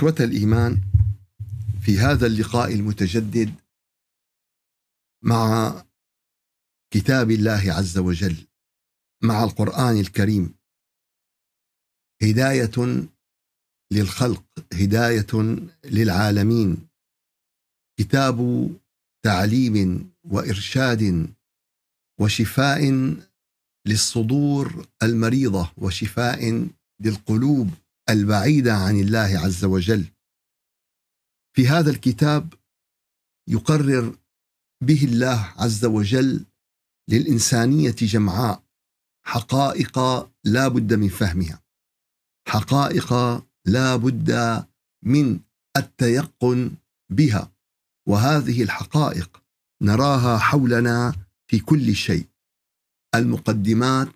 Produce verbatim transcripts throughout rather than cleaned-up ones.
إخوة الإيمان، في هذا اللقاء المتجدد مع كتاب الله عز وجل، مع القرآن الكريم، هداية للخلق، هداية للعالمين، كتاب تعليم وإرشاد وشفاء للصدور المريضة وشفاء للقلوب البعيدة عن الله عز وجل. في هذا الكتاب يقرر به الله عز وجل للإنسانية جمعاء حقائق لا بد من فهمها، حقائق لا بد من التيقن بها، وهذه الحقائق نراها حولنا في كل شيء. المقدمات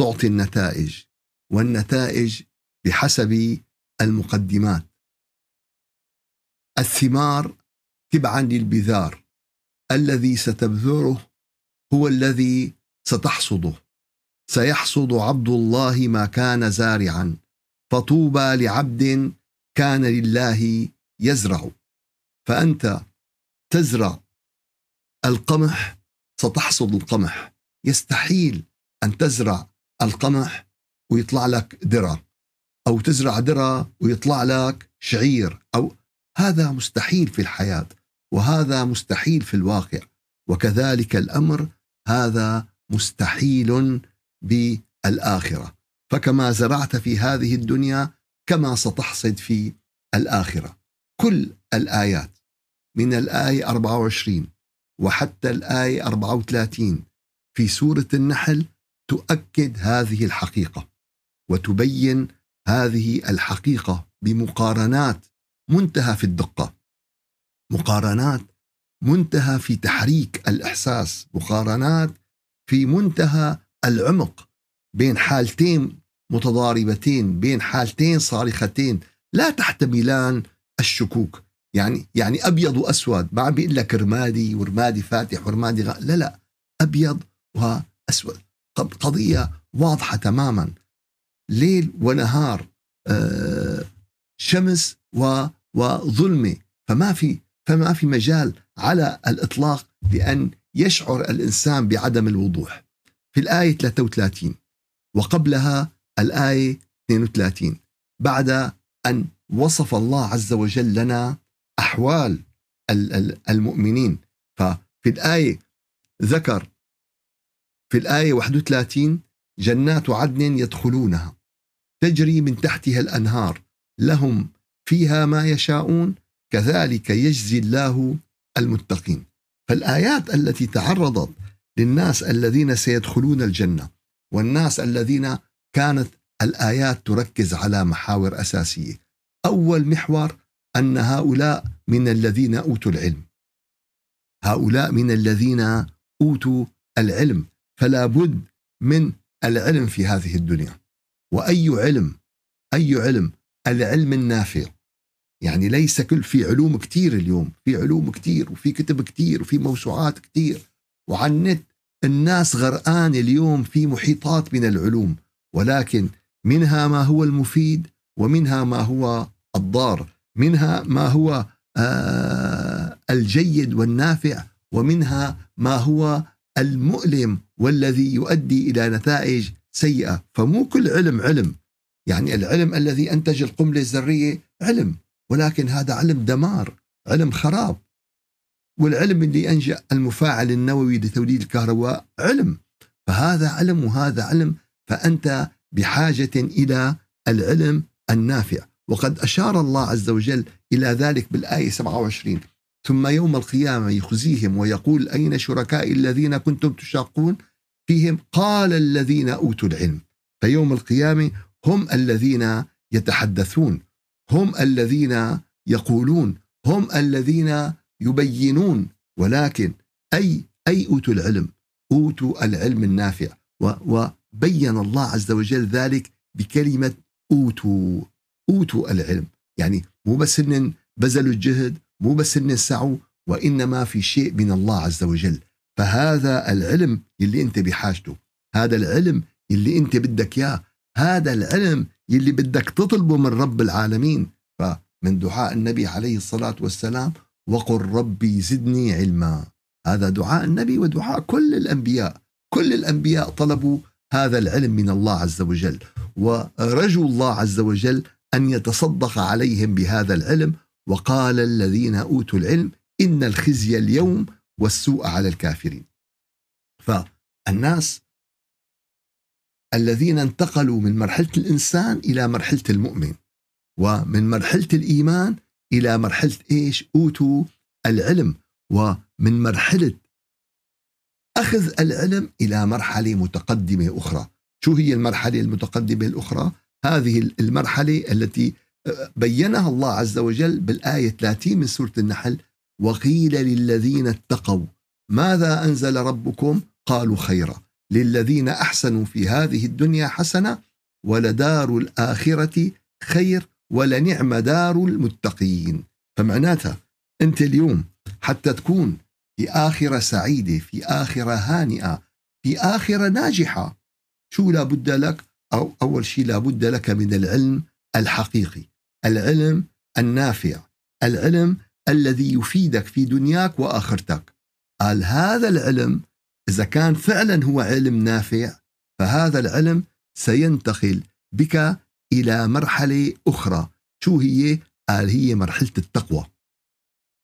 تعطي النتائج، والنتائج بحسب المقدمات. الثمار تبعا للبذار، الذي ستبذره هو الذي ستحصده. سيحصد عبد الله ما كان زارعا، فطوبى لعبد كان لله يزرع. فأنت تزرع القمح ستحصد القمح. يستحيل أن تزرع القمح ويطلع لك درة، أو تزرع درة ويطلع لك شعير، أو هذا مستحيل في الحياة، وهذا مستحيل في الواقع. وكذلك الأمر هذا مستحيل بالآخرة. فكما زرعت في هذه الدنيا كما ستحصد في الآخرة. كل الآيات من الآية أربعة وعشرين وحتى الآية أربعة وثلاثين في سورة النحل تؤكد هذه الحقيقة، وتبين هذه الحقيقة بمقارنات منتهى في الدقة، مقارنات منتهى في تحريك الإحساس، مقارنات في منتهى العمق بين حالتين متضاربتين، بين حالتين صارختين لا تحتملان الشكوك. يعني يعني أبيض وأسود، ما عم بيقول لك رمادي ورمادي فاتح ورمادي غ... لا لا أبيض وأسود، قضية واضحة تماما، ليل ونهار، آه شمس و... وظلمة. فما في فما في مجال على الإطلاق لأن يشعر الإنسان بعدم الوضوح. في الآية ثلاثة وثلاثين وقبلها الآية اثنين وثلاثين، بعد أن وصف الله عز وجل لنا أحوال المؤمنين، ففي الآية ذكر في الآية واحد وثلاثين جنات عدن يدخلونها تجري من تحتها الأنهار لهم فيها ما يشاءون كذلك يجزي الله المتقين. فالآيات التي تعرضت للناس الذين سيدخلون الجنة، والناس الذين كانت الآيات تركز على محاور أساسية. أول محور أن هؤلاء من الذين أوتوا العلم، هؤلاء من الذين أوتوا العلم، فلا بد من العلم في هذه الدنيا. وأي علم؟ أي علم؟ العلم النافع. يعني ليس كل، في علوم كتير اليوم، في علوم كتير، وفي كتب كتير، وفي موسوعات كتير، وعلى النت الناس غرقان اليوم في محيطات من العلوم، ولكن منها ما هو المفيد ومنها ما هو الضار، منها ما هو آه الجيد والنافع، ومنها ما هو المؤلم والذي يؤدي إلى نتائج سيئة. فمو كل علم علم. يعني العلم الذي أنتج القنبلة الذرية علم، ولكن هذا علم دمار، علم خراب. والعلم اللي أنشأ المفاعل النووي لتوليد الكهرباء علم. فهذا علم وهذا علم، فأنت بحاجة إلى العلم النافع. وقد أشار الله عز وجل إلى ذلك بالآية سبعة وعشرين ثم يوم القيامة يخزيهم ويقول أين شركائي الذين كنتم تشاقون فيهم قال الذين أوتوا العلم. فيوم القيامة هم الذين يتحدثون، هم الذين يقولون، هم الذين يبينون، ولكن أي أي أوتوا العلم، أوتوا العلم النافع. وبين الله عز وجل ذلك بكلمة أوتوا، أوتوا العلم. يعني مو بس إن بذلوا الجهد، مو بس إن سعوا، وإنما في شيء من الله عز وجل. فهذا العلم اللي أنت بحاجته، هذا العلم اللي أنت بدك إياه، هذا العلم اللي بدك تطلبه من رب العالمين. من دعاء النبي عليه الصلاة والسلام: وقل ربي زدني علما. هذا دعاء النبي ودعاء كل الأنبياء. كل الأنبياء طلبوا هذا العلم من الله عز وجل، ورجوا الله عز وجل أن يتصدق عليهم بهذا العلم. وقال الذين أوتوا العلم إن الخزي اليوم والسوء على الكافرين. فالناس الذين انتقلوا من مرحلة الإنسان إلى مرحلة المؤمن، ومن مرحلة الإيمان إلى مرحلة إيش؟ أوتوا العلم. ومن مرحلة أخذ العلم إلى مرحلة متقدمة أخرى. شو هي المرحلة المتقدمة الأخرى؟ هذه المرحلة التي بيّنها الله عز وجل بالآية ثلاثين من سورة النحل: وقيل للذين اتقوا ماذا أنزل ربكم قالوا خيرا للذين أحسنوا في هذه الدنيا حسنة ولدار الآخرة خير ولنعم دار المتقين. فمعناتها أنت اليوم حتى تكون في آخرة سعيدة، في آخرة هانئة، في آخرة ناجحة، شو لابد لك؟ أو أول شيء لابد لك من العلم الحقيقي، العلم النافع، العلم الذي يفيدك في دنياك وآخرتك. قال هذا العلم إذا كان فعلا هو علم نافع، فهذا العلم سينتقل بك إلى مرحلة أخرى. شو هي؟ قال هي مرحلة التقوى.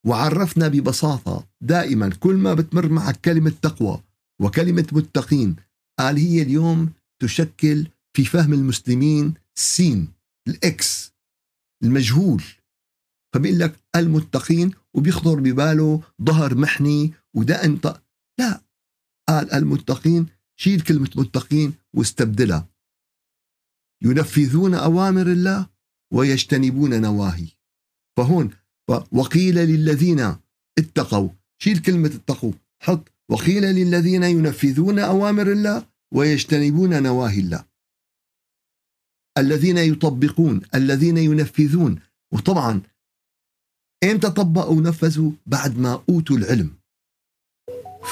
وعرفنا ببساطة دائما كل ما بتمر معك كلمة تقوى وكلمة متقين، قال هي اليوم تشكل في فهم المسلمين سين، الإكس المجهول. فبيقول لك المتقين وبيخطر بباله ظهر محني ودقن طق، لا، قال المتقين. شيل كلمة متقين واستبدلها: ينفذون أوامر الله ويجتنبون نواهي. فهون وقيل للذين اتقوا، شيل كلمة اتقوا حط وقيل للذين ينفذون أوامر الله ويجتنبون نواهي الله. الذين يطبقون، الذين ينفذون. وطبعا إمتى طبقوا ونفذوا؟ بعد ما أوتوا العلم.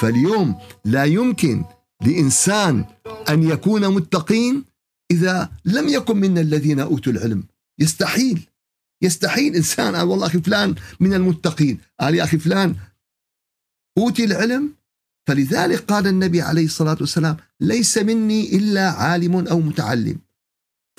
فاليوم لا يمكن لإنسان أن يكون متقين إذا لم يكن من الذين أوتوا العلم. يستحيل يستحيل إنسان قال والله أخي فلان من المتقين، قال يا أخي فلان أوتي العلم. فلذلك قال النبي عليه الصلاة والسلام: ليس مني إلا عالم أو متعلم.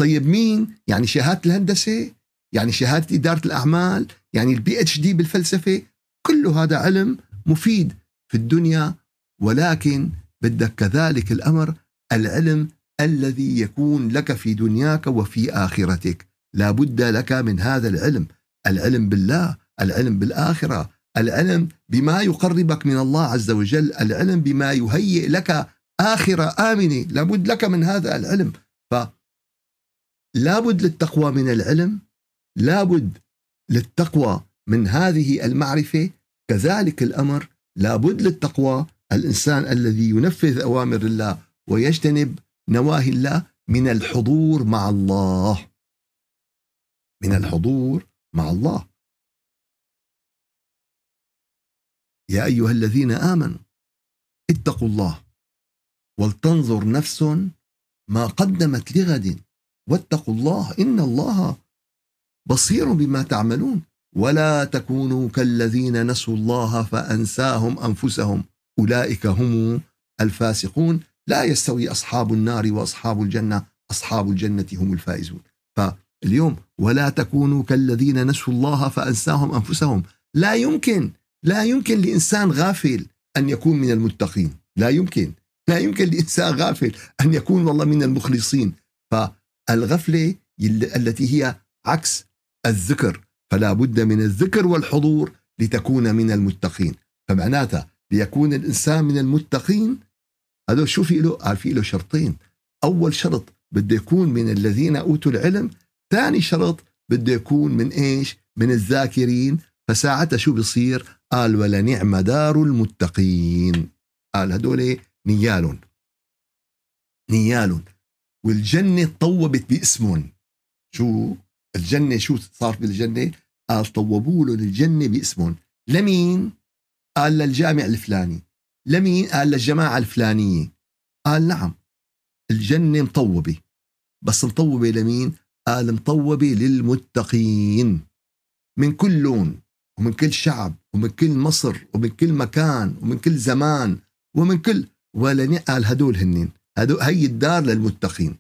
طيب مين؟ يعني شهادة الهندسة، يعني شهادة إدارة الأعمال، يعني البي اتش دي بالفلسفة، كل هذا علم مفيد في الدنيا، ولكن بدك كذلك الأمر العلم الذي يكون لك في دنياك وفي آخرتك. لا بد لك من هذا العلم، العلم بالله، العلم بالآخرة، العلم بما يقربك من الله عز وجل، العلم بما يهيئ لك آخرة آمنة. لا بد لك من هذا العلم. فلا بد للتقوى من العلم، لا بد للتقوى من هذه المعرفة. كذلك الأمر لا بد للتقوى الإنسان الذي ينفذ أوامر الله ويجتنب نواهي الله من الحضور مع الله، من الحضور مع الله. يا أيها الذين آمنوا اتقوا الله ولتنظر نفس ما قدمت لغد واتقوا الله إن الله بصير بما تعملون. ولا تكونوا كالذين نسوا الله فأنساهم أنفسهم أولئك هم الفاسقون. لا يستوي أصحاب النار وأصحاب الجنة، أصحاب الجنة هم الفائزون. فاليوم ولا تكونوا كالذين نسوا الله فأنساهم أنفسهم. لا يمكن لا يمكن لإنسان غافل أن يكون من المتقين. لا يمكن لا يمكن لإنسان غافل أن يكون والله من المخلصين. فالغفلة التي هي عكس الذكر، فلا بد من الذكر والحضور لتكون من المتقين. فمعناتها ليكون الإنسان من المتقين هذا شو في له؟ قال في له شرطين. أول شرط بده يكون من الذين أوتوا العلم، ثاني شرط بده يكون من إيش؟ من الذاكرين. فساعتها شو بصير؟ قال ولنعم دار المتقين. قال هدول نيالون نيالون والجنة طوبت باسمهم. شو الجنة؟ شو صار بالجنة؟ قال طوبوا لهم الجنة باسمهم. لمين؟ قال للجامع الفلاني. لمين؟ قال للجماعة الفلانية. قال نعم الجنة مطوبة، بس مطوبة لمين؟ قال مطوبة للمتقين. من كل لون ومن كل شعب ومن كل مصر ومن كل مكان ومن كل زمان ومن كل، ولن قال هدول هنين هدول هي الدار للمتقين.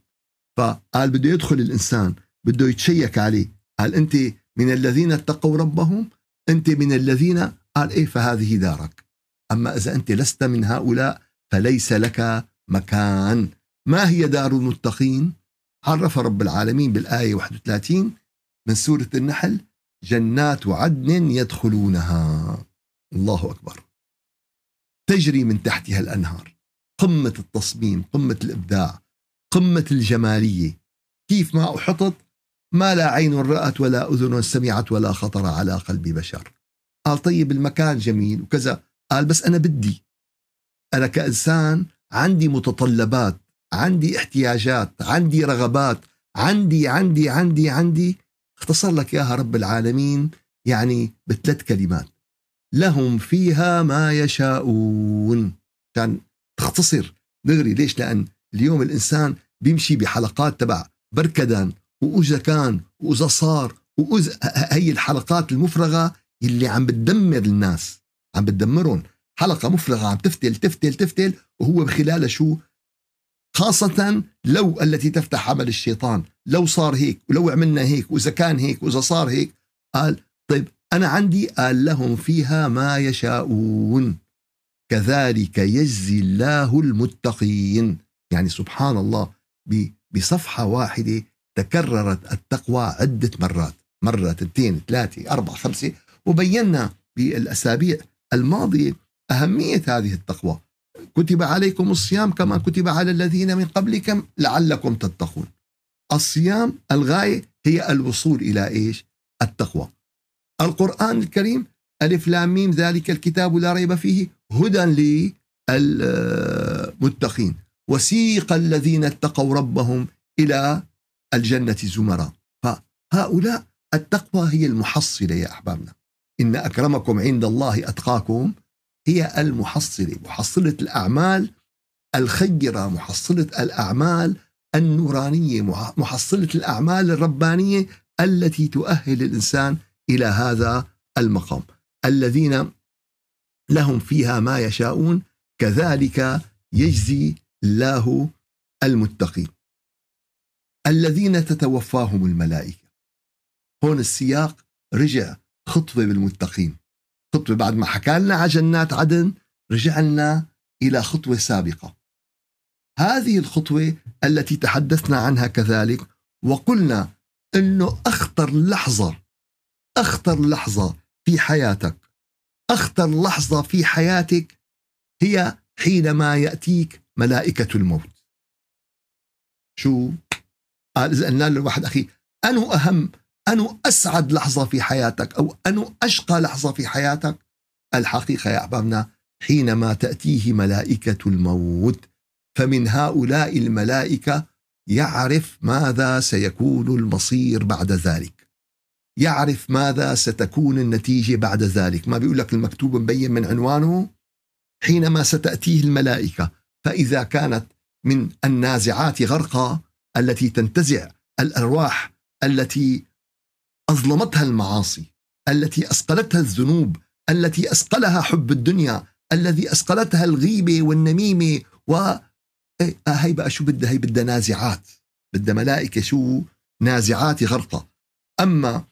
فقال بده يدخل الإنسان بده يتشيك عليه، قال أنت من الذين اتقوا ربهم، أنت من الذين، قال إيه فهذه دارك. أما إذا أنت لست من هؤلاء فليس لك مكان. ما هي دار المتقين؟ عرف رب العالمين بالآية واحد وثلاثين من سورة النحل، جنات عدن يدخلونها، الله أكبر، تجري من تحتها الأنهار. قمة التصميم، قمة الإبداع، قمة الجمالية. كيف ما أحطت ما لا عين رأت ولا أذن سمعت ولا خطر على قلب بشر. قال طيب المكان جميل وكذا، قال بس أنا بدي، أنا كإنسان عندي متطلبات، عندي احتياجات، عندي رغبات، عندي عندي عندي عندي اختصر لك ياها رب العالمين يعني بثلاث كلمات، لهم فيها ما يشاءون، كان تختصر دغري. ليش؟ لأن اليوم الإنسان بيمشي بحلقات تبع بركدان وأجا كان وأجا صار وأجا، هي الحلقات المفرغة اللي عم بتدمر الناس، عم بتدمرهم، حلقة مفرغة عم تفتل تفتل تفتل، وهو بخلالها شو؟ خاصة لو التي تفتح عمل الشيطان، لو صار هيك ولو عملنا هيك وإذا كان هيك وإذا صار هيك. قال طيب أنا عندي، قال لهم فيها ما يشاءون كذلك يجزي الله المتقين. يعني سبحان الله، بصفحة واحدة تكررت التقوى عدة مرات، مرة اثنتين ثلاثة أربعة خمسة، وبينا بالأسابيع الماضية أهمية هذه التقوى. كتب عليكم الصيام كما كتب على الذين من قبلكم لعلكم تتقون. الصيام الغاية هي الوصول إلى إيش؟ التقوى. القرآن الكريم ألف لام ميم ذلك الكتاب لا ريب فيه هدى للمتقين وسيق الذين اتقوا ربهم إلى الجنة زمرا. فهؤلاء التقوى هي المحصلة يا أحبابنا، إن أكرمكم عند الله أتقاكم، هي المحصلة، محصلة الأعمال الخيرة، محصلة الأعمال النورانية، محصلة الأعمال الربانية التي تؤهل الإنسان إلى هذا المقام. الذين لهم فيها ما يشاءون كذلك يجزي الله المتقين. الذين تتوفاهم الملائكة، هون السياق رجع خطوة بالمتقين، خطوة بعد ما حكالنا على جنات عدن رجعنا إلى خطوة سابقة. هذه الخطوة التي تحدثنا عنها كذلك، وقلنا أنه أخطر لحظة، أخطر لحظة في حياتك، أخطر لحظة في حياتك هي حينما يأتيك ملائكة الموت. شو؟ قال إذا قلنا للواحد أخي أنه أهم، أنه أسعد لحظة في حياتك أو أنه أشقى لحظة في حياتك، الحقيقة يا أحبابنا حينما تأتيه ملائكة الموت. فمن هؤلاء الملائكة يعرف ماذا سيكون المصير بعد ذلك، يعرف ماذا ستكون النتيجة بعد ذلك. ما بيقول لك المكتوب مبين من عنوانه، حينما ستأتيه الملائكة. فإذا كانت من النازعات غرقا التي تنتزع الأرواح التي أظلمتها المعاصي، التي أسقلتها الذنوب، التي أسقلها حب الدنيا، الذي أسقلتها الغيبة والنميمة، و هاي بقى شو بدها؟ هاي بدها نازعات، بدها ملائكة شو؟ نازعات غرقة. أما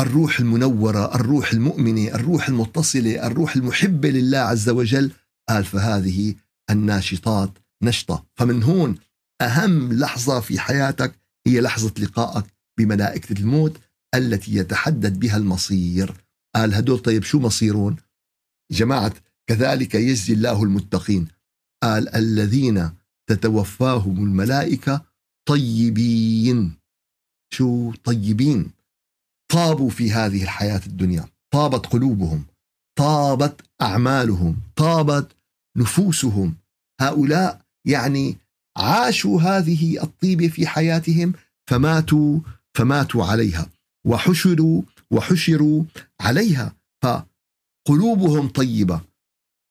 الروح المنورة، الروح المؤمنة، الروح المتصلة، الروح المحبة لله عز وجل، قال فهذه الناشطات نشطة. فمن هون أهم لحظة في حياتك هي لحظة لقائك بملائكة الموت التي يتحدد بها المصير. قال هدول طيب شو مصيرون؟ جماعة كذلك يجزي الله المتقين. قال الذين تتوفاهم الملائكة طيبين. شو طيبين؟ طابوا في هذه الحياة الدنيا، طابت قلوبهم، طابت أعمالهم، طابت نفوسهم. هؤلاء يعني عاشوا هذه الطيبة في حياتهم فماتوا فماتوا عليها وحشروا وحشروا عليها. فقلوبهم طيبة،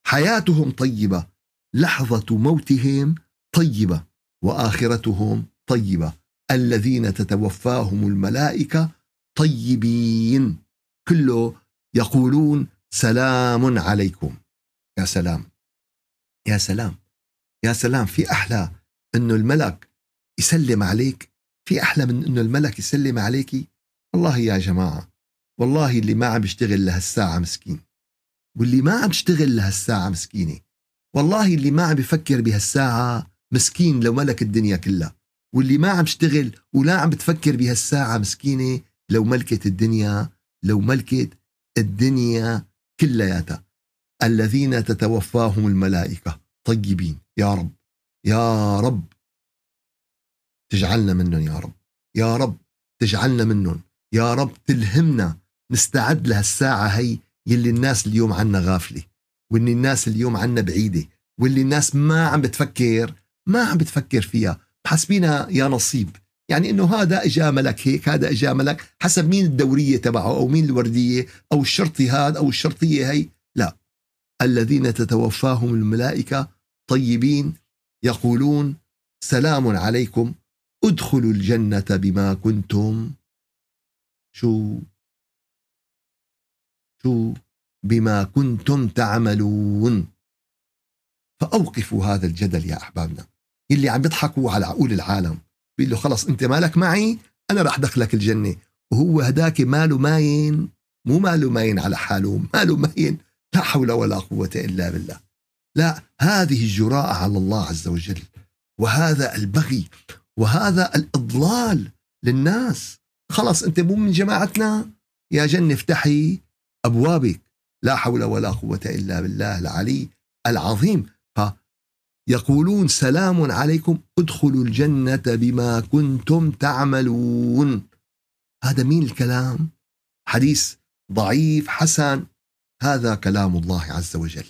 حياتهم طيبة، لحظة موتهم طيبة، وآخرتهم طيبة. الذين تتوفاهم الملائكة طيبين كله يقولون سلام عليكم. يا سلام يا سلام يا سلام، في أحلى أنه الملك يسلم عليك؟ في أحلى من أنه الملك يسلم عليك؟ والله يا جماعة، والله اللي ما عم يشتغل لهالساعة مسكين، واللي ما عم يشتغل لهالساعة مسكينة، والله اللي ما عم بفكر بهالساعة مسكين لو ملك الدنيا كلها، واللي ما عم يشتغل ولا عم بتفكر بهالساعة مسكينة لو ملكة الدنيا، لو ملكة الدنيا كلياتها. الذين تتوفاهم الملائكة طيبين. يا رب يا رب تجعلنا منهم، يا رب يا رب تجعلنا منهم، يا رب تلهمنا نستعد لهالساعة هي يلي الناس اليوم عنا غافلة، واللي الناس اليوم عنا بعيدة، واللي الناس ما عم بتفكر ما عم بتفكر فيها، حسبينا يا نصيب، يعني انه هذا اجا ملك هيك، هذا اجا ملك حسب مين الدورية تبعه، او مين الوردية، او الشرطي هذا، او الشرطية هي. لا، الذين تتوفاهم الملائكة طيبين يقولون سلام عليكم ادخلوا الجنة بما كنتم شو شو بما كنتم تعملون. فأوقفوا هذا الجدل يا أحبابنا اللي عم بيضحكوا على عقول العالم، بيقول له خلص أنت مالك معي، أنا رح دخلك الجنة، وهو هداك ماله ماين، مو ماله ماين على حاله، ماله ماين، لا حول ولا قوة إلا بالله. لا، هذه الجراءة على الله عز وجل، وهذا البغي، وهذا الإضلال للناس. خلص أنت مو من جماعتنا يا جنة، افتحي أبوابك، لا حول ولا قوة إلا بالله العلي العظيم. يقولون سلام عليكم ادخلوا الجنة بما كنتم تعملون. هذا مين الكلام؟ حديث ضعيف حسن. هذا كلام الله عز وجل،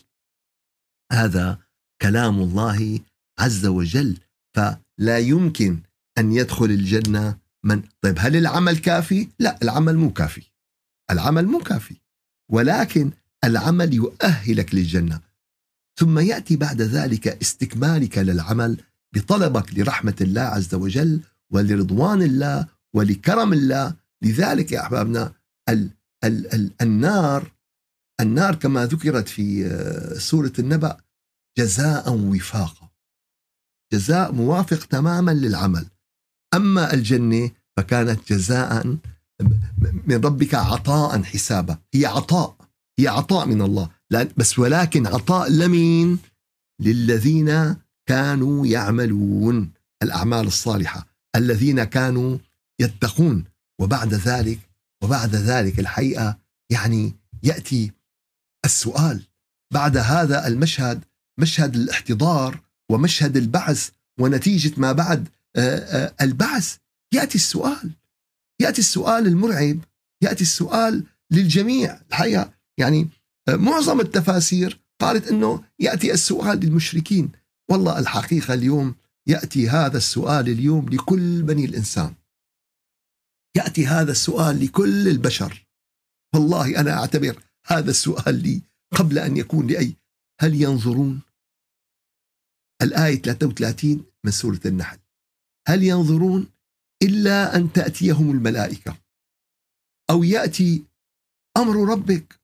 هذا كلام الله عز وجل، فلا يمكن أن يدخل الجنة من. طيب هل العمل كافي؟ لا، العمل مو كافي، العمل مو كافي، ولكن العمل يؤهلك للجنة، ثم يأتي بعد ذلك استكمالك للعمل بطلبك لرحمة الله عز وجل ولرضوان الله ولكرم الله. لذلك يا أحبابنا ال ال ال النار النار كما ذكرت في سورة النبأ جزاء وفاقا، جزاء موافق تماما للعمل. أما الجنة فكانت جزاء من ربك عطاء حسابا، هي عطاء، هي عطاء من الله، بس ولكن عطاء لمين؟ للذين كانوا يعملون الأعمال الصالحة، الذين كانوا يتقون. وبعد ذلك وبعد ذلك الحقيقة يعني يأتي السؤال بعد هذا المشهد، مشهد الاحتضار ومشهد البعث ونتيجة ما بعد البعث، يأتي السؤال، يأتي السؤال المرعب، يأتي السؤال للجميع الحقيقة. يعني معظم التفاسير قالت أنه يأتي السؤال للمشركين، والله الحقيقة اليوم يأتي هذا السؤال اليوم لكل بني الإنسان، يأتي هذا السؤال لكل البشر. والله أنا أعتبر هذا السؤال لي قبل أن يكون لأي. هل ينظرون؟ الآية ثلاثة وثلاثين من سورة النحل، هل ينظرون إلا أن تأتيهم الملائكة أو يأتي أمر ربك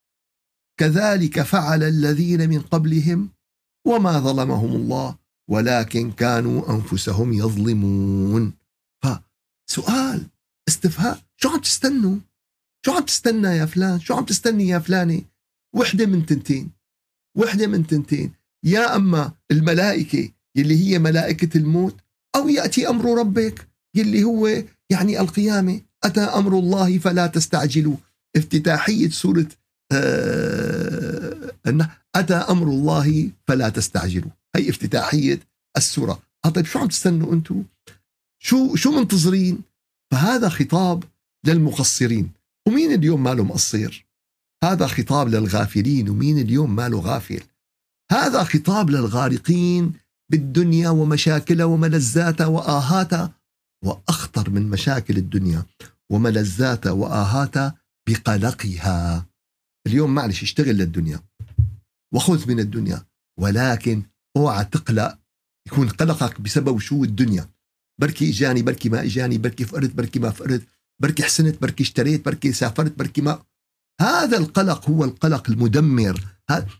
كذلك فعل الذين من قبلهم وما ظلمهم الله ولكن كانوا أنفسهم يظلمون. فسؤال استفهام، شو عم تستنوا؟ شو عم تستنى يا فلان؟ شو عم تستني يا فلانة؟ وحدة من تنتين، وحدة من تنتين، يا أما الملائكة اللي هي ملائكة الموت، أو يأتي أمر ربك اللي هو يعني القيامة. أتى أمر الله فلا تستعجلوا، افتتاحية سورة أنه أتى أمر الله فلا تستعجلوا، هي افتتاحية السورة. طيب شو عم تستنوا أنتم؟ شو شو منتظرين؟ فهذا خطاب للمقصرين، ومين اليوم ما له مقصير؟ هذا خطاب للغافلين، ومين اليوم ما له غافل؟ هذا خطاب للغارقين بالدنيا ومشاكلها وملذاتها وآهاتها، وأخطر من مشاكل الدنيا وملذاتها وآهاتها بقلقها. اليوم معلش اشتغل للدنيا وخذ من الدنيا، ولكن اوعى تقلق يكون قلقك بسبب شو؟ الدنيا. بركي اجاني، بركي ما اجاني، بركي فقرت، بركي ما فقرت، بركي حسنت، بركي اشتريت، بركي سافرت، بركي ما. هذا القلق هو القلق المدمر.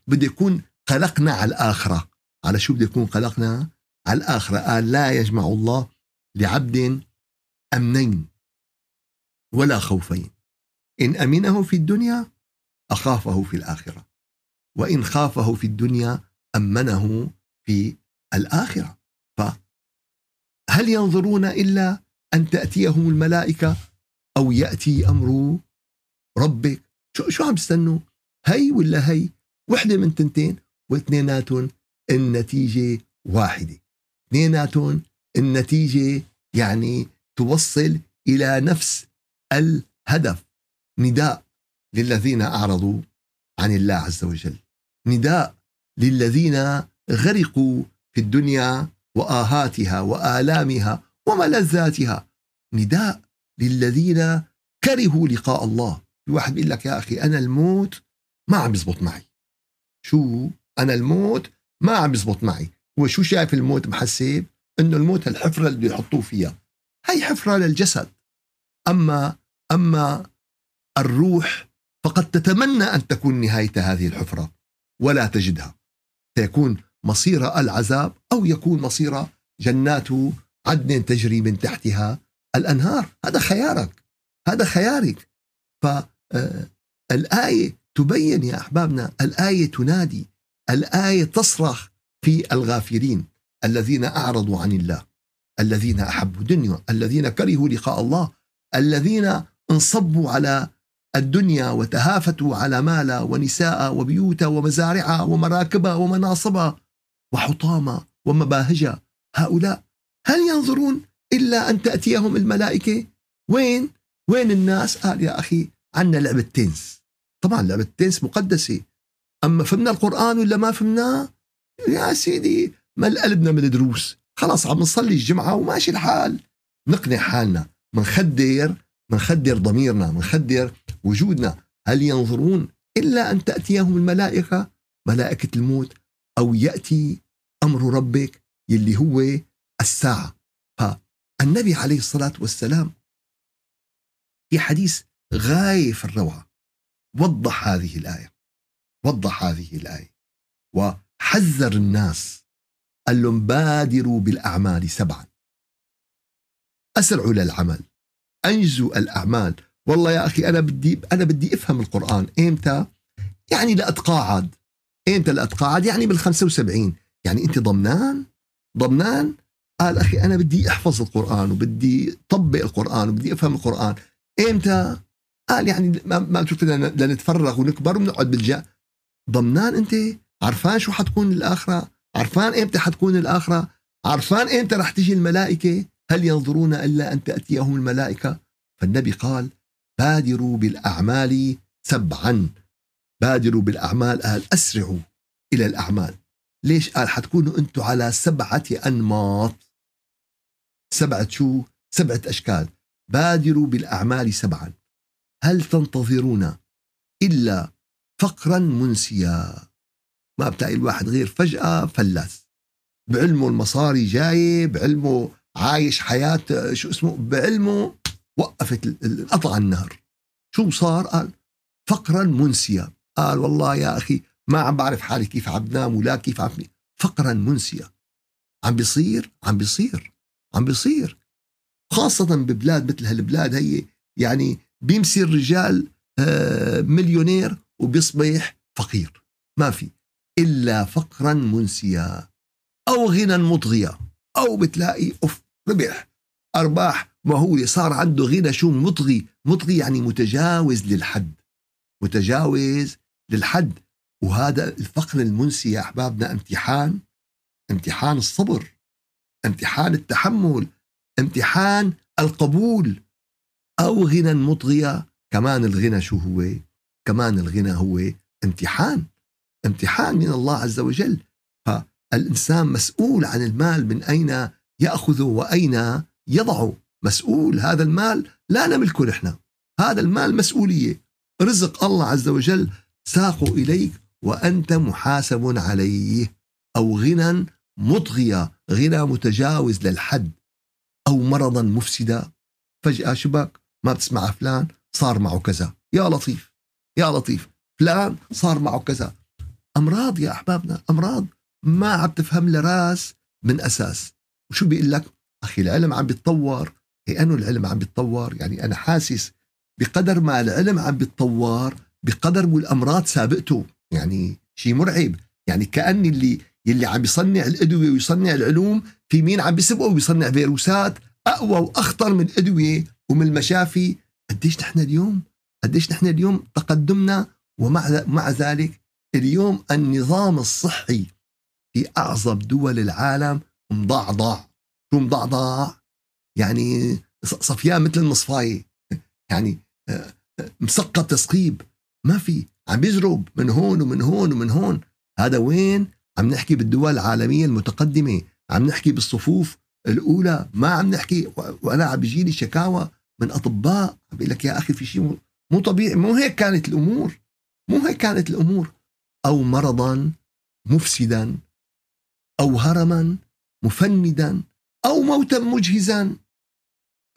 بده يكون قلقنا على الآخرة. على شو بده يكون قلقنا على الآخرة؟ قال لا يجمع الله لعبد أمنين ولا خوفين، إن أمنه في الدنيا أخافه في الآخرة، وإن خافه في الدنيا أمنه في الآخرة. فهل ينظرون إلا أن تأتيهم الملائكة أو يأتي أمر ربك؟ شو, شو عم تستنوا؟ هي ولا هي؟ وحدة من تنتين، واثنيناتهم النتيجة واحدة. اثنيناتهم النتيجة يعني توصل إلى نفس الهدف. نداء للذين أعرضوا عن الله عز وجل، نداء للذين غرقوا في الدنيا وآهاتها وآلامها وملذاتها، نداء للذين كرهوا لقاء الله. الواحد بيقول لك يا أخي أنا الموت ما عم يزبط معي. شو أنا الموت ما عم يزبط معي؟ هو شو شايف الموت؟ محسب إنه الموت الحفرة اللي يحطوه فيها، هي حفرة للجسد. أما أما الروح فقد تتمنى أن تكون نهاية هذه الحفرة ولا تجدها، فيكون مصير العذاب أو يكون مصير جنات عدن تجري من تحتها الأنهار. هذا خيارك، هذا خيارك. فالآية تبين يا أحبابنا، الآية تنادي، الآية تصرخ في الغافلين الذين أعرضوا عن الله، الذين أحبوا الدنيا، الذين كرهوا لقاء الله، الذين انصبوا على الدنيا وتهافتوا على مالا ونساء وبيوتا ومزارعا ومراكبا ومناصبا وحطاما ومباهجا. هؤلاء هل ينظرون إلا أن تأتيهم الملائكة؟ وين وين الناس؟ قال يا أخي عنا لعبة تنس. طبعا لعبة تنس مقدسة، أما فهمنا القرآن ولا ما فهمناه؟ يا سيدي مل قلبنا من الدروس، خلاص عم نصلي الجمعة وماشي الحال، نقنع حالنا، منخدر منخدر ضميرنا، منخدر وجودنا. هل ينظرون إلا أن تأتيهم الملائكة، ملائكة الموت، أو يأتي أمر ربك يلي هو الساعة. فالنبي عليه الصلاة والسلام في حديث غاية في الروعة وضح هذه الآية، وضح هذه الآية وحذر الناس، قال لهم بادروا بالأعمال سبعا، أسرعوا للعمل، أنجزوا الأعمال. والله يا أخي أنا بدي أنا بدي أفهم القرآن إمتى؟ يعني لأتقاعد. إمتى لأتقاعد؟ يعني بالخمسة وسبعين. يعني أنت ضمنان ضمنان؟ قال أخي أنا بدي أحفظ القرآن وبدي أطبق القرآن وبدي أفهم القرآن. إمتى؟ قال يعني ما ما شفت لنتفرغ ونكبر ونقعد بالجا. ضمنان أنت؟ عرفان شو حتكون الآخرة؟ عرفان إمتى حتكون الآخرة؟ عرفان إمتى رح تجي الملائكة؟ هل ينظرون إلا أن تأتيهم الملائكة؟ فالنبي قال بادروا بالأعمال سبعا. بادروا بالأعمال، قال أسرعوا إلى الأعمال. ليش؟ قال حتكونوا أنتم على سبعة أنماط، سبعة شو؟ سبعة أشكال. بادروا بالأعمال سبعا، هل تنتظرون إلا فقرا منسيا؟ ما بتلاقي الواحد غير فجأة فلس، بعلمه المصاري جاية، بعلمه عايش حياة شو اسمه، بعلمه وقفت القطع النهر. شو صار؟ قال فقرا منسيا. قال والله يا أخي ما عم بعرف حالي كيف عم بنام ولا كيف عم بنام. فقرا منسيا عم بيصير عم بيصير عم بيصير، خاصة ببلاد مثل هالبلاد هي. يعني بيمسي الرجال مليونير وبيصبح فقير، ما في إلا فقرا منسيا أو غنى مطغيا. أو بتلاقي أوف ربح أرباح مهولة، صار عنده غنى شو مطغي. مطغي يعني متجاوز للحد، متجاوز للحد. وهذا الفقر المنسي يا أحبابنا امتحان، امتحان الصبر، امتحان التحمل، امتحان القبول. أو غنى مطغية، كمان الغنى شو هو؟ كمان الغنى هو امتحان، امتحان من الله عز وجل. فالإنسان مسؤول عن المال، من أين يأخذه وأين يضعه، مسؤول. هذا المال لا نملكه نحن، هذا المال مسؤولية، رزق الله عز وجل، ساقه إليك وأنت محاسب عليه. أو غنى مطغية، غنى متجاوز للحد. أو مرضا مفسدا، فجأة شبك ما بتسمع فلان صار معه كذا، يا لطيف يا لطيف فلان صار معه كذا. أمراض يا أحبابنا، أمراض ما عم تفهم لراس من أساس. وشو بيقول لك؟ أخي العلم عم بيتطور. لأنه العلم عم بيتطور، يعني أنا حاسس بقدر ما العلم عم بيتطور بقدر ما الأمراض سابقته، يعني شيء مرعب. يعني كأني اللي اللي عم بيصنع الأدوية ويصنع العلوم، في مين عم بيسبقه ويصنع فيروسات أقوى وأخطر من الأدوية ومن المشافي. قديش نحن اليوم قديش نحن اليوم تقدمنا، ومع مع ذلك اليوم النظام الصحي في أعظم دول العالم مضعضع. شو مضعضع؟ يعني صفيان مثل المصفاية، يعني مسقط تسقيب، ما في، عم يزرب من هون ومن هون ومن هون. هذا وين؟ عم نحكي بالدول العالمية المتقدمة، عم نحكي بالصفوف الأولى، ما عم نحكي. وأنا عم بيجيني شكاوى من أطباء بيقول لك يا أخي في شيء مو طبيعي، مو هيك كانت الأمور، مو هيك كانت الأمور. أو مرضا مفسدا، أو هرما مفندا، أو موتا مجهزا.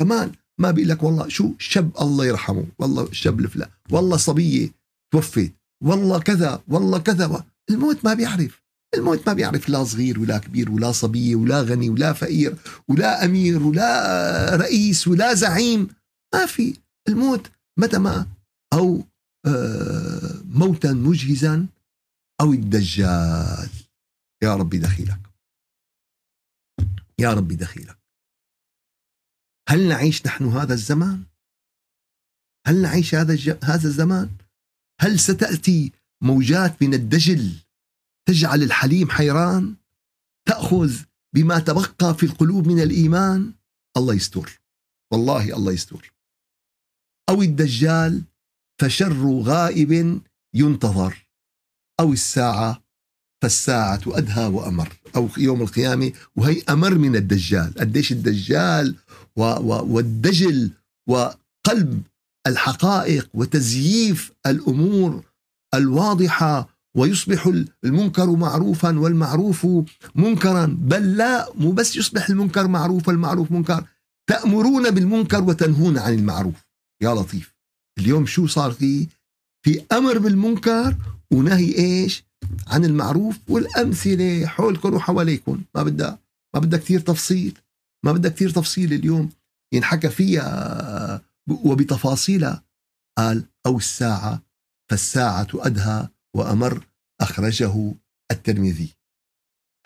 كمان ما بيقول لك والله شو شاب الله يرحمه، والله شاب الفلان، والله صبية توفت، والله كذا والله كذا. الموت ما بيعرف، الموت ما بيعرف لا صغير ولا كبير ولا صبية ولا غني ولا فقير ولا أمير ولا رئيس ولا زعيم، ما في. الموت متى ما، أو موتا مجهزا، أو الدجال. يا ربي دخيلك، يا ربي دخيلك. هل نعيش نحن هذا الزمان؟ هل نعيش هذا هذا الزمان؟ هل ستأتي موجات من الدجل تجعل الحليم حيران، تأخذ بما تبقى في القلوب من الإيمان؟ الله يستر، والله الله يستر. أو الدجال فشر غائب ينتظر، أو الساعة فالساعة أدهى وأمر، أو يوم القيامة وهي أمر من الدجال. قديش الدجال و و والدجل وقلب الحقائق وتزييف الأمور الواضحة، ويصبح المنكر معروفا والمعروف منكرا. بل لا، مو بس يصبح المنكر معروف والمعروف منكر، تأمرون بالمنكر وتنهون عن المعروف. يا لطيف، اليوم شو صار فيه؟ في أمر بالمنكر ونهي إيش؟ عن المعروف. والأمثلة حولكم وحواليكم، ما بدها ما بدها كثير تفصيل، ما بدها كثير تفصيل اليوم ينحكى فيها وبتفاصيلها. قال أو الساعة فالساعة أدهى وأمر، أخرجه الترمذي.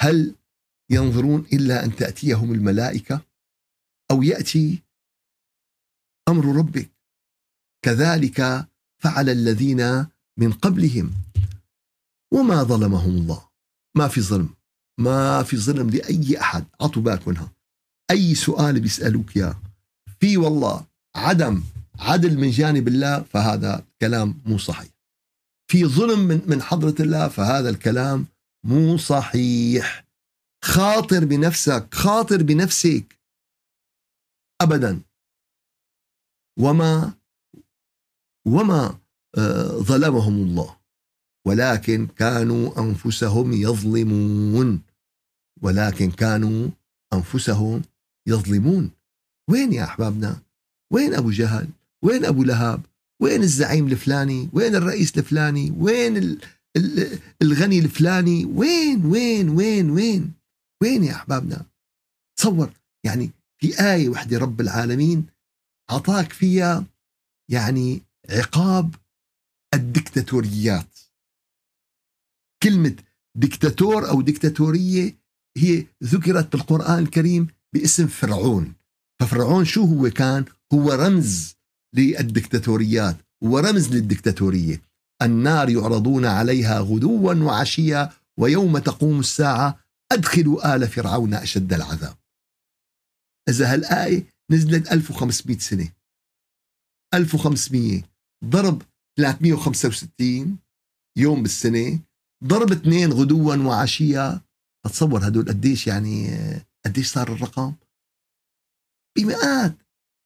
هل ينظرون إلا أن تأتيهم الملائكة أو يأتي أمر ربك؟ كذلك فعل الذين من قبلهم وما ظلمهم الله. ما في ظلم، ما في ظلم لأي أحد. عطوا بالكنها، أي سؤال بيسألوك يا في والله عدم عدل من جانب الله فهذا كلام مو صحيح، في ظلم من, من حضرة الله فهذا الكلام مو صحيح. خاطر بنفسك، خاطر بنفسك أبدا. وما وما ظلمهم الله ولكن كانوا أنفسهم يظلمون، ولكن كانوا أنفسهم يظلمون. وين يا أحبابنا؟ وين أبو جهل؟ وين أبو لهب؟ وين الزعيم الفلاني؟ وين الرئيس الفلاني؟ وين الغني الفلاني؟ وين وين وين وين وين يا أحبابنا؟ تصور يعني في آية وحدة رب العالمين عطاك فيها يعني عقاب الدكتاتوريات. كلمة دكتاتور أو دكتاتورية هي ذكرت بالقرآن الكريم باسم فرعون. ففرعون شو هو كان؟ هو رمز للدكتاتوريات ورمز للدكتاتورية. النار يعرضون عليها غدوا وعشيا ويوم تقوم الساعة أدخلوا آل فرعون أشد العذاب. إذا هالآية نزلت ألف وخمسمئة سنة، ألف وخمسمئة ضرب ثلاثمئة وخمسة وستين يوم بالسنة، ضرب اثنين غدوا وعشيا، أتصور هدول قديش، يعني قديش صار الرقم؟ بمئات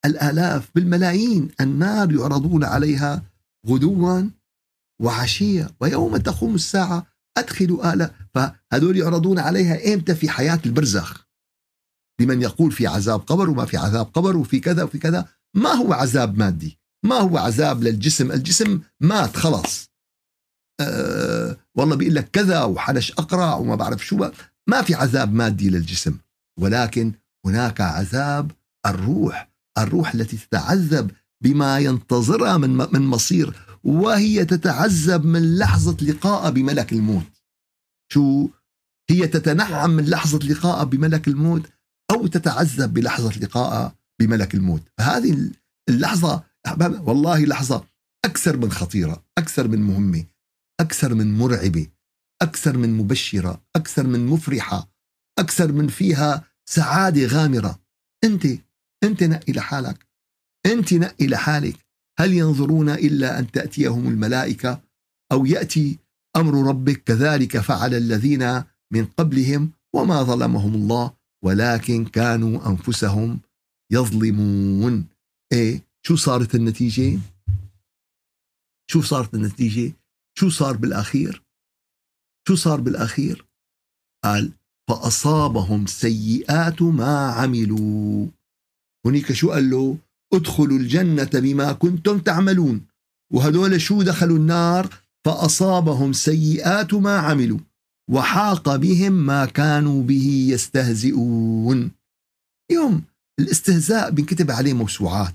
الآلاف، بالملايين. النار يعرضون عليها غدوا وعشيا ويوم تقوم الساعة أدخلوا آل. فهدول يعرضون عليها إمتى؟ في حياة البرزخ. لمن يقول في عذاب قبر وما في عذاب قبر وفي كذا وفي كذا، ما هو عذاب مادي، ما هو عذاب للجسم، الجسم مات خلاص. أه والله بيقول لك كذا وحلش أقرع وما بعرف شو، ما في عذاب مادي للجسم، ولكن هناك عذاب الروح، الروح التي تتعذب بما ينتظرها من من مصير، وهي تتعذب من لحظة لقائها بملك الموت. شو هي؟ تتنعم من لحظة لقائها بملك الموت أو تتعذب بلحظة لقائها بملك الموت. فهذه اللحظة أحباب والله لحظة أكثر من خطيرة، أكثر من مهمة، أكثر من مرعبة، أكثر من مبشرة، أكثر من مفرحة، أكثر من فيها سعادة غامرة. أنت أنت نقي لحالك، أنت نقي لحالك. هل ينظرون إلا أن تأتيهم الملائكة أو يأتي أمر ربك كذلك فعل الذين من قبلهم وما ظلمهم الله ولكن كانوا أنفسهم يظلمون. إيه شو صارت النتيجة؟ شو صارت النتيجة؟ شو صار بالأخير؟ شو صار بالأخير؟ قال فأصابهم سيئات ما عملوا. هنيك شو قال له؟ ادخلوا الجنة بما كنتم تعملون. وهدول شو دخلوا النار؟ فأصابهم سيئات ما عملوا وحاق بهم ما كانوا به يستهزئون. اليوم الاستهزاء بنكتب عليه موسوعات،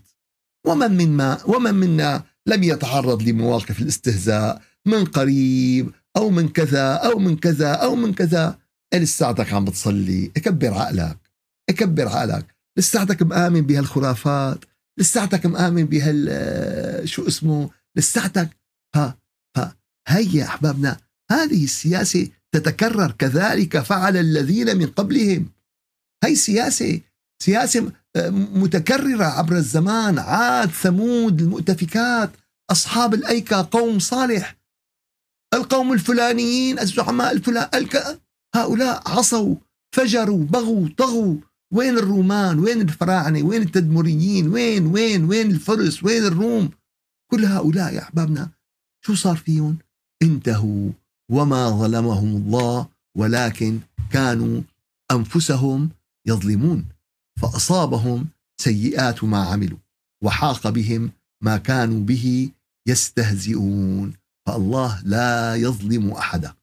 ومن منا ومن منا لم يتعرض لمواقف الاستهزاء من قريب أو من كذا أو من كذا أو من كذا. لساتك عم بتصلي، اكبر عقلك، اكبر عقلك، لساتك مآمن بهالخرافات، لساتك مآمن بهال شو اسمه، لساتك ها ها. هيا أحبابنا، هذه السياسة تتكرر، كذلك فعل الذين من قبلهم. هي سياسة سياسة متكررة عبر الزمان، عاد، ثمود، المؤتفكات، أصحاب الأيكة، قوم صالح، القوم الفلانيين، الزعماء الفلانيين، هؤلاء عصوا، فجروا، بغوا، طغوا. وين الرومان؟ وين الفراعنة؟ وين التدمريين؟ وين وين وين الفرس؟ وين الروم؟ كل هؤلاء يا أحبابنا شو صار فيهم؟ انتهوا وما ظلمهم الله ولكن كانوا أنفسهم يظلمون. فأصابهم سيئات ما عملوا وحاق بهم ما كانوا به يستهزئون. فالله لا يظلم أحدا،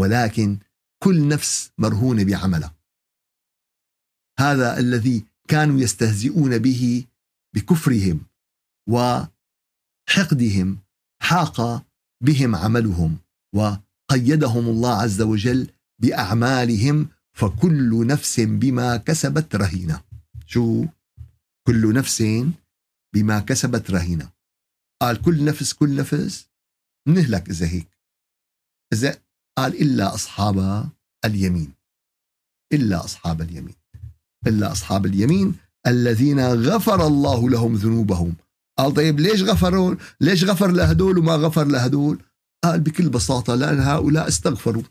ولكن كل نفس مرهونة بعملها. هذا الذي كانوا يستهزئون به بكفرهم وحقدهم حاق بهم عملهم، وقيدهم الله عز وجل بأعمالهم، فكل نفس بما كسبت رهينة. شو؟ كل نفس بما كسبت رهينة. قال كل نفس كل نفس نهلك إذا هيك، إذا قال إلا أصحاب اليمين، إلا أصحاب اليمين، إلا أصحاب اليمين الذين غفر الله لهم ذنوبهم. قال طيب ليش غفروا؟ ليش غفر لهدول وما غفر لهدول؟ قال بكل بساطة لأن هؤلاء استغفروا،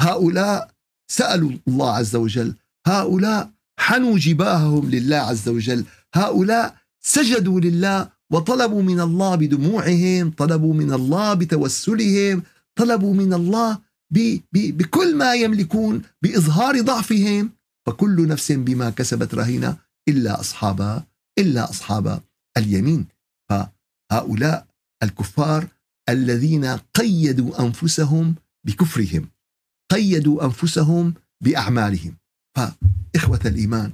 هؤلاء سألوا الله عز وجل، هؤلاء حنوا جباههم لله عز وجل، هؤلاء سجدوا لله وطلبوا من الله بدموعهم، طلبوا من الله بتوسلهم، طلبوا من الله ب ب بكل ما يملكون بإظهار ضعفهم. فكل نفس بما كسبت رهينة إلا أصحابها، إلا أصحاب اليمين. فهؤلاء الكفار الذين قيدوا أنفسهم بكفرهم، قيدوا أنفسهم بأعمالهم. فإخوة الإيمان،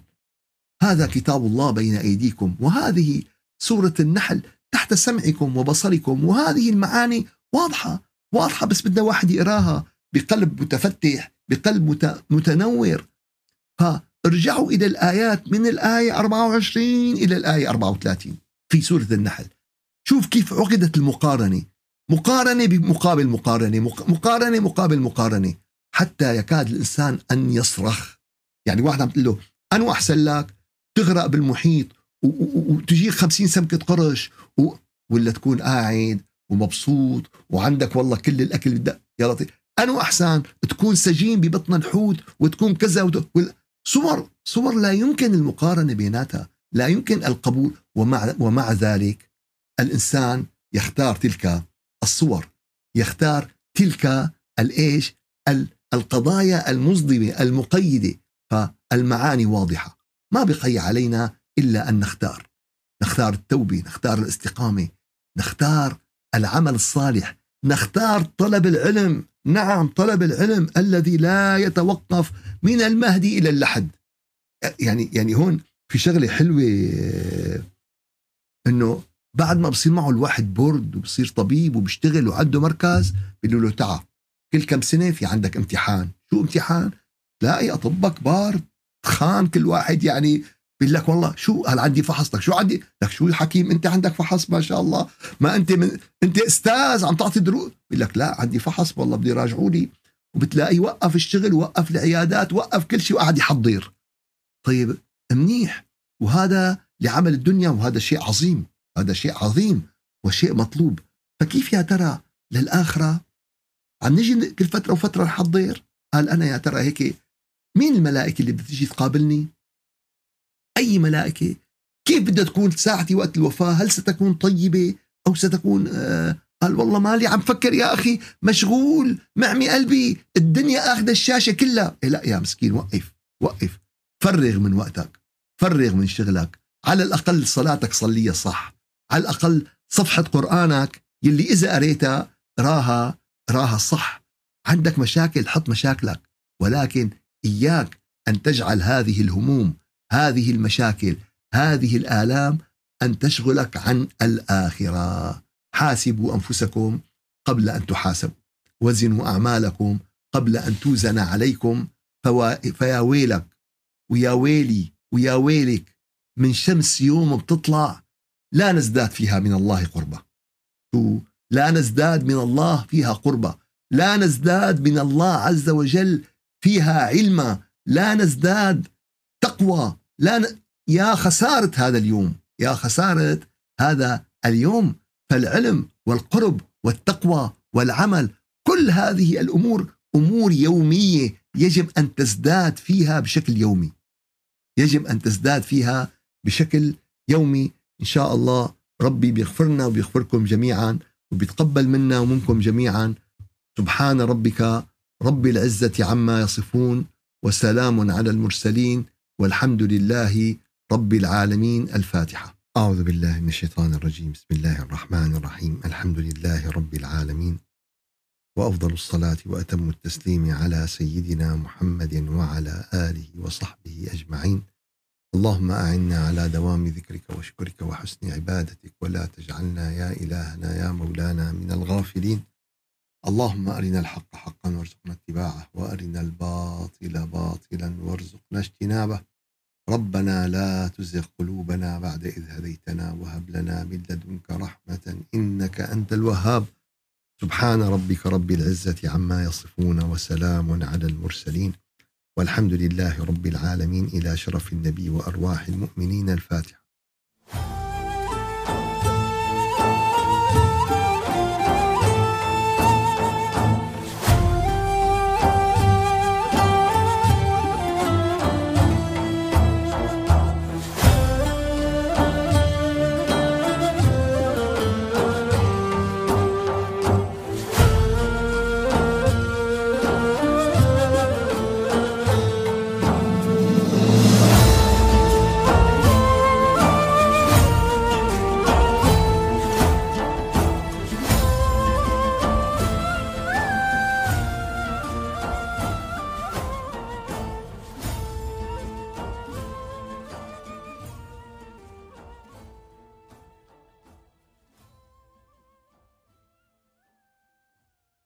هذا كتاب الله بين أيديكم، وهذه سورة النحل تحت سمعكم وبصركم، وهذه المعاني واضحة واضحة، بس بدنا واحد يقراها بقلب متفتح، بقلب متنور. فارجعوا إلى الآيات من الآية أربعة وعشرين إلى الآية أربعة وثلاثين في سورة النحل. شوف كيف عقدت المقارنة، مقارنة بمقابل مقارنة، مقارنة مقابل مقارنة، حتى يكاد الإنسان أن يصرخ. يعني واحد عم تقول له أنا أحسن لك تغرق بالمحيط وتجيك خمسين سمكة قرش، ولا تكون قاعد ومبسوط وعندك والله كل الأكل بدأ يا لطيف، أنا أحسن تكون سجين ببطن الحوت وتكون كذا وت... صور صور لا يمكن المقارنة بيناتها، لا يمكن القبول. ومع ومع ذلك الإنسان يختار تلك الصور، يختار تلك الإيش القضايا المصدمة المقيدة. فالمعاني واضحة، ما بقي علينا إلا أن نختار، نختار التوبة، نختار الاستقامة، نختار العمل الصالح، نختار طلب العلم. نعم، طلب العلم الذي لا يتوقف من المهدي إلى اللحد. يعني يعني هون في شغلة حلوة، أنه بعد ما بصير معه الواحد برد وبصير طبيب وبيشتغل وعنده مركز، بيقول له تعال كل كم سنة في عندك امتحان. شو امتحان؟ تلاقي أطباء كبار خان كل واحد يعني بيقول لك والله شو هل عندي فحص؟ لك شو عندي؟ لك شو الحكيم، أنت عندك فحص ما شاء الله، ما أنت من أنت أستاذ عم تعطي دروس. بيقول لك لا عندي فحص والله بدي راجعوا لي. وبتلاقي وقف الشغل، وقف العيادات، وقف كل شيء وقعد يحضر. طيب منيح، وهذا لعمل الدنيا، وهذا شيء عظيم، هذا شيء عظيم وشيء مطلوب. فكيف يا ترى للآخرة عم نجي كل فترة وفترة نحضر؟ قال أنا يا ترى هيك مين الملائكة اللي بدها تيجي تقابلني؟ أي ملائكة؟ كيف بدها تكون ساعتي وقت الوفاة؟ هل ستكون طيبة أو ستكون آه قال والله مالي عم فكر يا أخي، مشغول، معمي قلبي، الدنيا أخذ الشاشة كلها. إيه لا يا مسكين، وقف وقف، فرغ من وقتك، فرغ من شغلك، على الأقل صلاتك صلية صح، على الأقل صفحة قرآنك يلي إذا قريتها راها راها صح. عندك مشاكل حط مشاكلك، ولكن إياك أن تجعل هذه الهموم، هذه المشاكل، هذه الآلام أن تشغلك عن الآخرة. حاسبوا أنفسكم قبل أن تحاسبوا، وزنوا أعمالكم قبل أن توزن عليكم. فيا ويلك ويا ويلي ويا ويلك من شمس يوم بتطلع لا نزداد فيها من الله قربة. لا نزداد من الله فيها قربة، لا نزداد من الله عز وجل فيها علما، لا نزداد تقوى. لا ن... يا خسارة هذا اليوم، يا خسارة هذا اليوم. فالعلم والقرب والتقوى والعمل، كل هذه الأمور أمور يومية يجب أن تزداد فيها بشكل يومي، يجب أن تزداد فيها بشكل يومي. إن شاء الله ربي بيغفرنا وبيغفركم جميعا، وبيتقبل منا ومنكم جميعا. سبحان ربك رب العزة عما يصفون، وسلام على المرسلين، والحمد لله رب العالمين. الفاتحة. أعوذ بالله من الشيطان الرجيم، بسم الله الرحمن الرحيم، الحمد لله رب العالمين، وأفضل الصلاة وأتم التسليم على سيدنا محمد وعلى آله وصحبه أجمعين. اللهم أعنا على دوام ذكرك وشكرك وحسن عبادتك، ولا تجعلنا يا إلهنا يا مولانا من الغافلين. اللهم أرنا الحق حقا وارزقنا اتباعه، وأرنا الباطل باطلا وارزقنا اجتنابه. ربنا لا تزغ قلوبنا بعد إذ هديتنا، وهب لنا من لدنك رحمة إنك أنت الوهاب. سبحان ربك رب العزة عما يصفون، وسلام على المرسلين، والحمد لله رب العالمين. إلى شرف النبي وأرواح المؤمنين. الفاتحة.